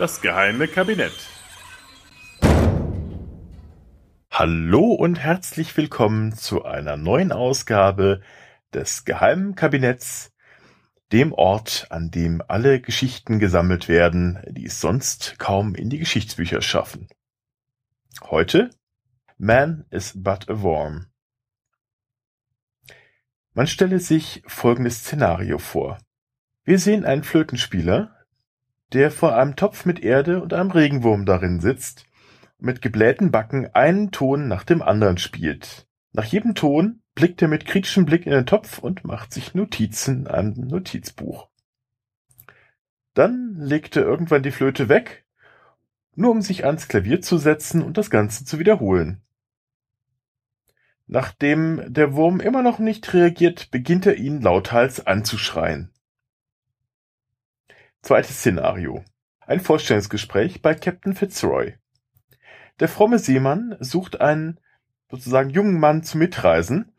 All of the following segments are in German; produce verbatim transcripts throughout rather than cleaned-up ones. Das geheime Kabinett. Hallo und herzlich willkommen zu einer neuen Ausgabe des geheimen Kabinetts, dem Ort, an dem alle Geschichten gesammelt werden, die es sonst kaum in die Geschichtsbücher schaffen. Heute: Man is but a worm. Man stelle sich folgendes Szenario vor. Wir sehen einen Flötenspieler, der vor einem Topf mit Erde und einem Regenwurm darin sitzt und mit geblähten Backen einen Ton nach dem anderen spielt. Nach jedem Ton blickt er mit kritischem Blick in den Topf und macht sich Notizen in einem Notizbuch. Dann legt er irgendwann die Flöte weg, nur um sich ans Klavier zu setzen und das Ganze zu wiederholen. Nachdem der Wurm immer noch nicht reagiert, beginnt er ihn lauthals anzuschreien. Zweites Szenario: ein Vorstellungsgespräch bei Captain Fitzroy. Der fromme Seemann sucht einen sozusagen jungen Mann zum Mitreisen,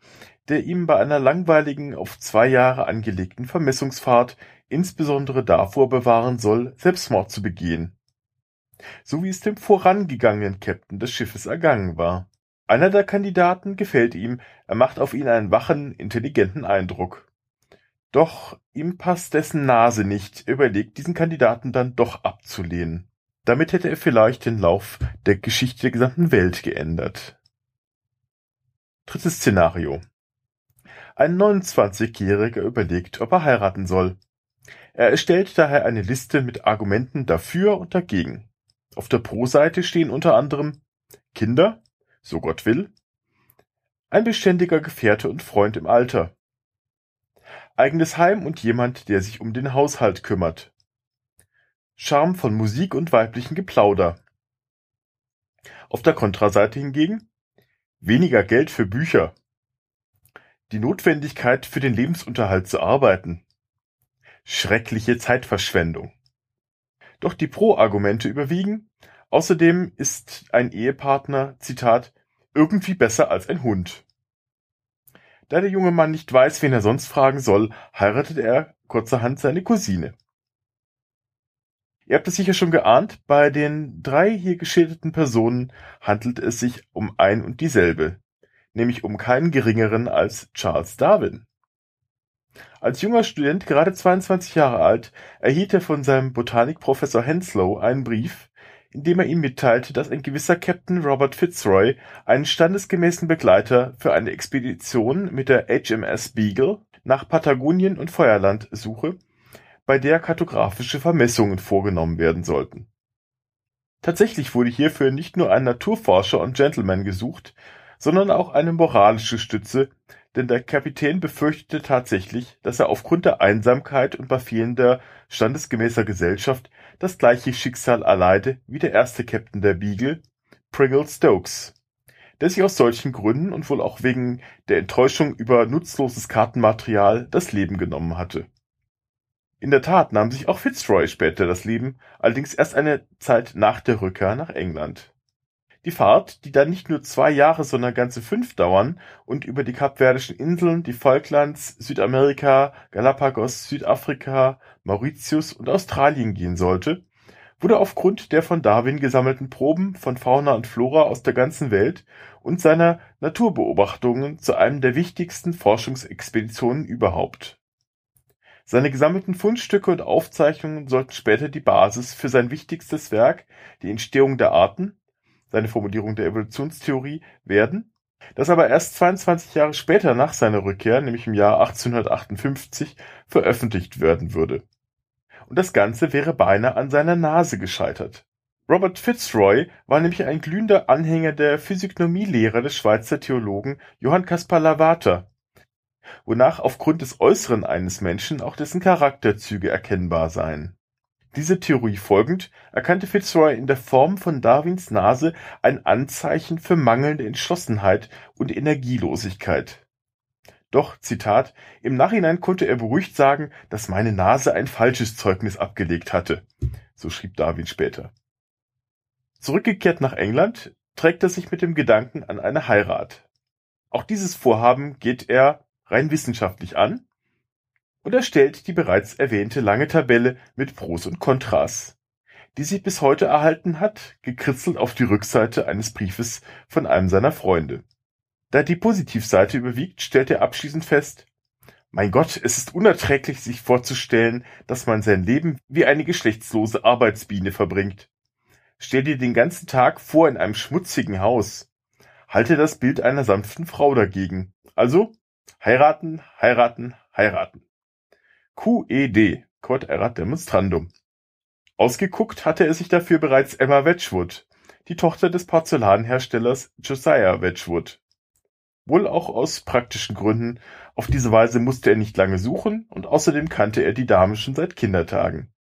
der ihm bei einer langweiligen, auf zwei Jahre angelegten Vermessungsfahrt insbesondere davor bewahren soll, Selbstmord zu begehen, so wie es dem vorangegangenen Captain des Schiffes ergangen war. Einer der Kandidaten gefällt ihm, er macht auf ihn einen wachen, intelligenten Eindruck. Doch ihm passt dessen Nase nicht, er überlegt, diesen Kandidaten dann doch abzulehnen. Damit hätte er vielleicht den Lauf der Geschichte der gesamten Welt geändert. Drittes Szenario: ein neunundzwanzigjähriger überlegt, ob er heiraten soll. Er erstellt daher eine Liste mit Argumenten dafür und dagegen. Auf der Pro-Seite stehen unter anderem Kinder, so Gott will, ein beständiger Gefährte und Freund im Alter, eigenes Heim und jemand, der sich um den Haushalt kümmert, Charme von Musik und weiblichen Geplauder. Auf der Kontraseite hingegen weniger Geld für Bücher, die Notwendigkeit, für den Lebensunterhalt zu arbeiten, schreckliche Zeitverschwendung. Doch die Pro-Argumente überwiegen. Außerdem ist ein Ehepartner, Zitat, irgendwie besser als ein Hund. Da der junge Mann nicht weiß, wen er sonst fragen soll, heiratet er kurzerhand seine Cousine. Ihr habt es sicher schon geahnt, bei den drei hier geschilderten Personen handelt es sich um ein und dieselbe, nämlich um keinen geringeren als Charles Darwin. Als junger Student, gerade zweiundzwanzig Jahre alt, erhielt er von seinem Botanikprofessor Henslow einen Brief, in dem er ihm mitteilte, dass ein gewisser Captain Robert Fitzroy einen standesgemäßen Begleiter für eine Expedition mit der H M S Beagle nach Patagonien und Feuerland suche, bei der kartografische Vermessungen vorgenommen werden sollten. Tatsächlich wurde hierfür nicht nur ein Naturforscher und Gentleman gesucht, sondern auch eine moralische Stütze, denn der Kapitän befürchtete tatsächlich, dass er aufgrund der Einsamkeit und bei fehlender standesgemäßer Gesellschaft das gleiche Schicksal erleide wie der erste Captain der Beagle, Pringle Stokes, der sich aus solchen Gründen und wohl auch wegen der Enttäuschung über nutzloses Kartenmaterial das Leben genommen hatte. In der Tat nahm sich auch Fitzroy später das Leben, allerdings erst eine Zeit nach der Rückkehr nach England. Die Fahrt, die dann nicht nur zwei Jahre, sondern ganze fünf dauern und über die Kapverdischen Inseln, die Falklands, Südamerika, Galapagos, Südafrika, Mauritius und Australien gehen sollte, wurde aufgrund der von Darwin gesammelten Proben von Fauna und Flora aus der ganzen Welt und seiner Naturbeobachtungen zu einem der wichtigsten Forschungsexpeditionen überhaupt. Seine gesammelten Fundstücke und Aufzeichnungen sollten später die Basis für sein wichtigstes Werk, die Entstehung der Arten, seine Formulierung der Evolutionstheorie, werden, das aber erst zweiundzwanzig Jahre später nach seiner Rückkehr, nämlich im Jahr achtzehnhundertachtundfünfzig, veröffentlicht werden würde. Und das Ganze wäre beinahe an seiner Nase gescheitert. Robert Fitzroy war nämlich ein glühender Anhänger der Physiognomielehre des Schweizer Theologen Johann Kaspar Lavater, wonach aufgrund des Äußeren eines Menschen auch dessen Charakterzüge erkennbar seien. Dieser Theorie folgend erkannte Fitzroy in der Form von Darwins Nase ein Anzeichen für mangelnde Entschlossenheit und Energielosigkeit. Doch, Zitat, im Nachhinein konnte er beruhigt sagen, dass meine Nase ein falsches Zeugnis abgelegt hatte, so schrieb Darwin später. Zurückgekehrt nach England trägt er sich mit dem Gedanken an eine Heirat. Auch dieses Vorhaben geht er rein wissenschaftlich an, und erstellt die bereits erwähnte lange Tabelle mit Pros und Kontras, die sich bis heute erhalten hat, gekritzelt auf die Rückseite eines Briefes von einem seiner Freunde. Da die Positivseite überwiegt, stellt er abschließend fest: Mein Gott, es ist unerträglich, sich vorzustellen, dass man sein Leben wie eine geschlechtslose Arbeitsbiene verbringt. Stell dir den ganzen Tag vor in einem schmutzigen Haus. Halte das Bild einer sanften Frau dagegen. Also heiraten, heiraten, heiraten. Q E D, Quod erat demonstrandum. Ausgeguckt hatte er sich dafür bereits Emma Wedgwood, die Tochter des Porzellanherstellers Josiah Wedgwood. Wohl auch aus praktischen Gründen, auf diese Weise musste er nicht lange suchen und außerdem kannte er die Dame schon seit Kindertagen.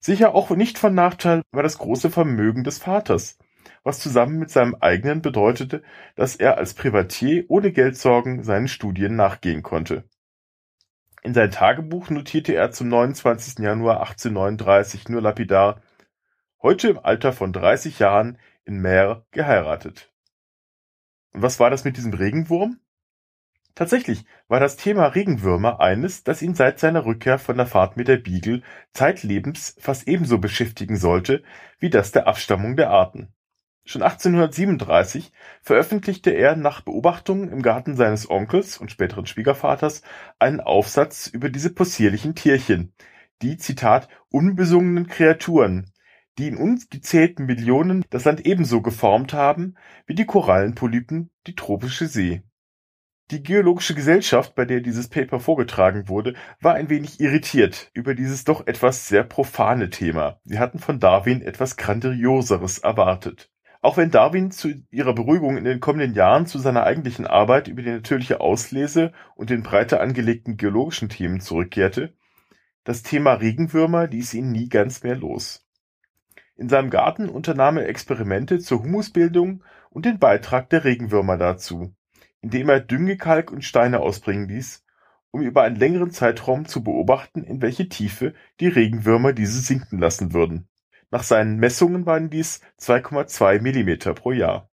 Sicher auch nicht von Nachteil war das große Vermögen des Vaters, was zusammen mit seinem eigenen bedeutete, dass er als Privatier ohne Geldsorgen seinen Studien nachgehen konnte. In sein Tagebuch notierte er zum neunundzwanzigsten Januar achtzehnhundertneununddreißig nur lapidar: Heute im Alter von dreißig Jahren in Meer geheiratet. Und was war das mit diesem Regenwurm? Tatsächlich war das Thema Regenwürmer eines, das ihn seit seiner Rückkehr von der Fahrt mit der Beagle zeitlebens fast ebenso beschäftigen sollte wie das der Abstammung der Arten. Schon achtzehnhundertsiebenunddreißig veröffentlichte er nach Beobachtungen im Garten seines Onkels und späteren Schwiegervaters einen Aufsatz über diese possierlichen Tierchen, die, Zitat, unbesungenen Kreaturen, die in ungezählten Millionen das Land ebenso geformt haben wie die Korallenpolypen die tropische See. Die Geologische Gesellschaft, bei der dieses Paper vorgetragen wurde, war ein wenig irritiert über dieses doch etwas sehr profane Thema. Sie hatten von Darwin etwas Grandioseres erwartet. Auch wenn Darwin zu ihrer Beruhigung in den kommenden Jahren zu seiner eigentlichen Arbeit über die natürliche Auslese und den breiter angelegten geologischen Themen zurückkehrte, das Thema Regenwürmer ließ ihn nie ganz mehr los. In seinem Garten unternahm er Experimente zur Humusbildung und den Beitrag der Regenwürmer dazu, indem er Düngekalk und Steine ausbringen ließ, um über einen längeren Zeitraum zu beobachten, in welche Tiefe die Regenwürmer diese sinken lassen würden. Nach seinen Messungen waren dies zwei Komma zwei Millimeter pro Jahr.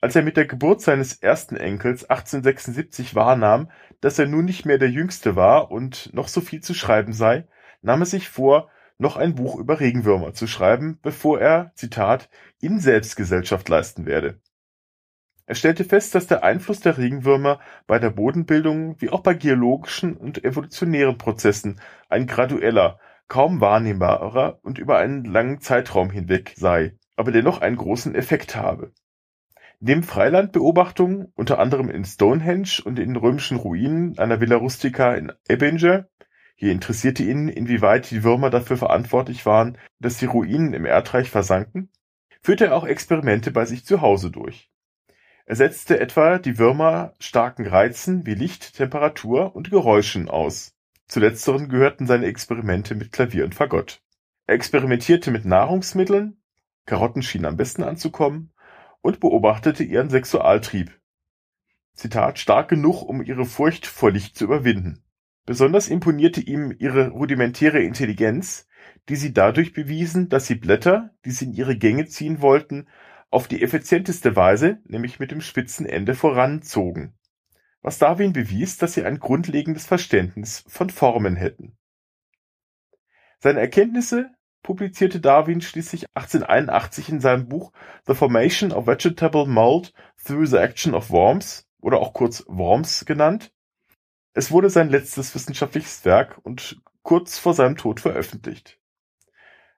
Als er mit der Geburt seines ersten Enkels achtzehnhundertsechsundsiebzig wahrnahm, dass er nun nicht mehr der Jüngste war und noch so viel zu schreiben sei, nahm er sich vor, noch ein Buch über Regenwürmer zu schreiben, bevor er, Zitat, ihnen selbst Gesellschaft leisten werde. Er stellte fest, dass der Einfluss der Regenwürmer bei der Bodenbildung wie auch bei geologischen und evolutionären Prozessen ein gradueller, kaum wahrnehmbarer und über einen langen Zeitraum hinweg sei, aber dennoch einen großen Effekt habe. Neben Freilandbeobachtungen, unter anderem in Stonehenge und in römischen Ruinen einer Villa Rustica in Ebingen, hier interessierte ihn, inwieweit die Würmer dafür verantwortlich waren, dass die Ruinen im Erdreich versanken, führte er auch Experimente bei sich zu Hause durch. Er setzte etwa die Würmer starken Reizen wie Licht, Temperatur und Geräuschen aus. Zu letzteren gehörten seine Experimente mit Klavier und Fagott. Er experimentierte mit Nahrungsmitteln, Karotten schienen am besten anzukommen, und beobachtete ihren Sexualtrieb. Zitat, stark genug, um ihre Furcht vor Licht zu überwinden. Besonders imponierte ihm ihre rudimentäre Intelligenz, die sie dadurch bewiesen, dass sie Blätter, die sie in ihre Gänge ziehen wollten, auf die effizienteste Weise, nämlich mit dem spitzen Ende, voranzogen. Was Darwin bewies, dass sie ein grundlegendes Verständnis von Formen hätten. Seine Erkenntnisse publizierte Darwin schließlich achtzehnhunderteinundachtzig in seinem Buch The Formation of Vegetable Mould Through the Action of Worms, oder auch kurz Worms genannt. Es wurde sein letztes wissenschaftliches Werk und kurz vor seinem Tod veröffentlicht.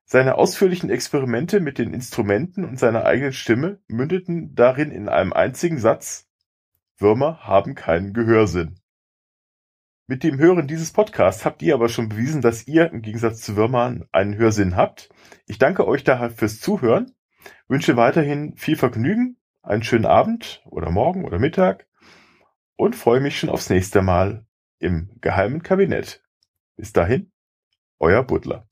Seine ausführlichen Experimente mit den Instrumenten und seiner eigenen Stimme mündeten darin in einem einzigen Satz: Würmer haben keinen Gehörsinn. Mit dem Hören dieses Podcasts habt ihr aber schon bewiesen, dass ihr im Gegensatz zu Würmern einen Hörsinn habt. Ich danke euch daher fürs Zuhören, wünsche weiterhin viel Vergnügen, einen schönen Abend oder Morgen oder Mittag. Und freue mich schon aufs nächste Mal im geheimen Kabinett. Bis dahin, euer Butler.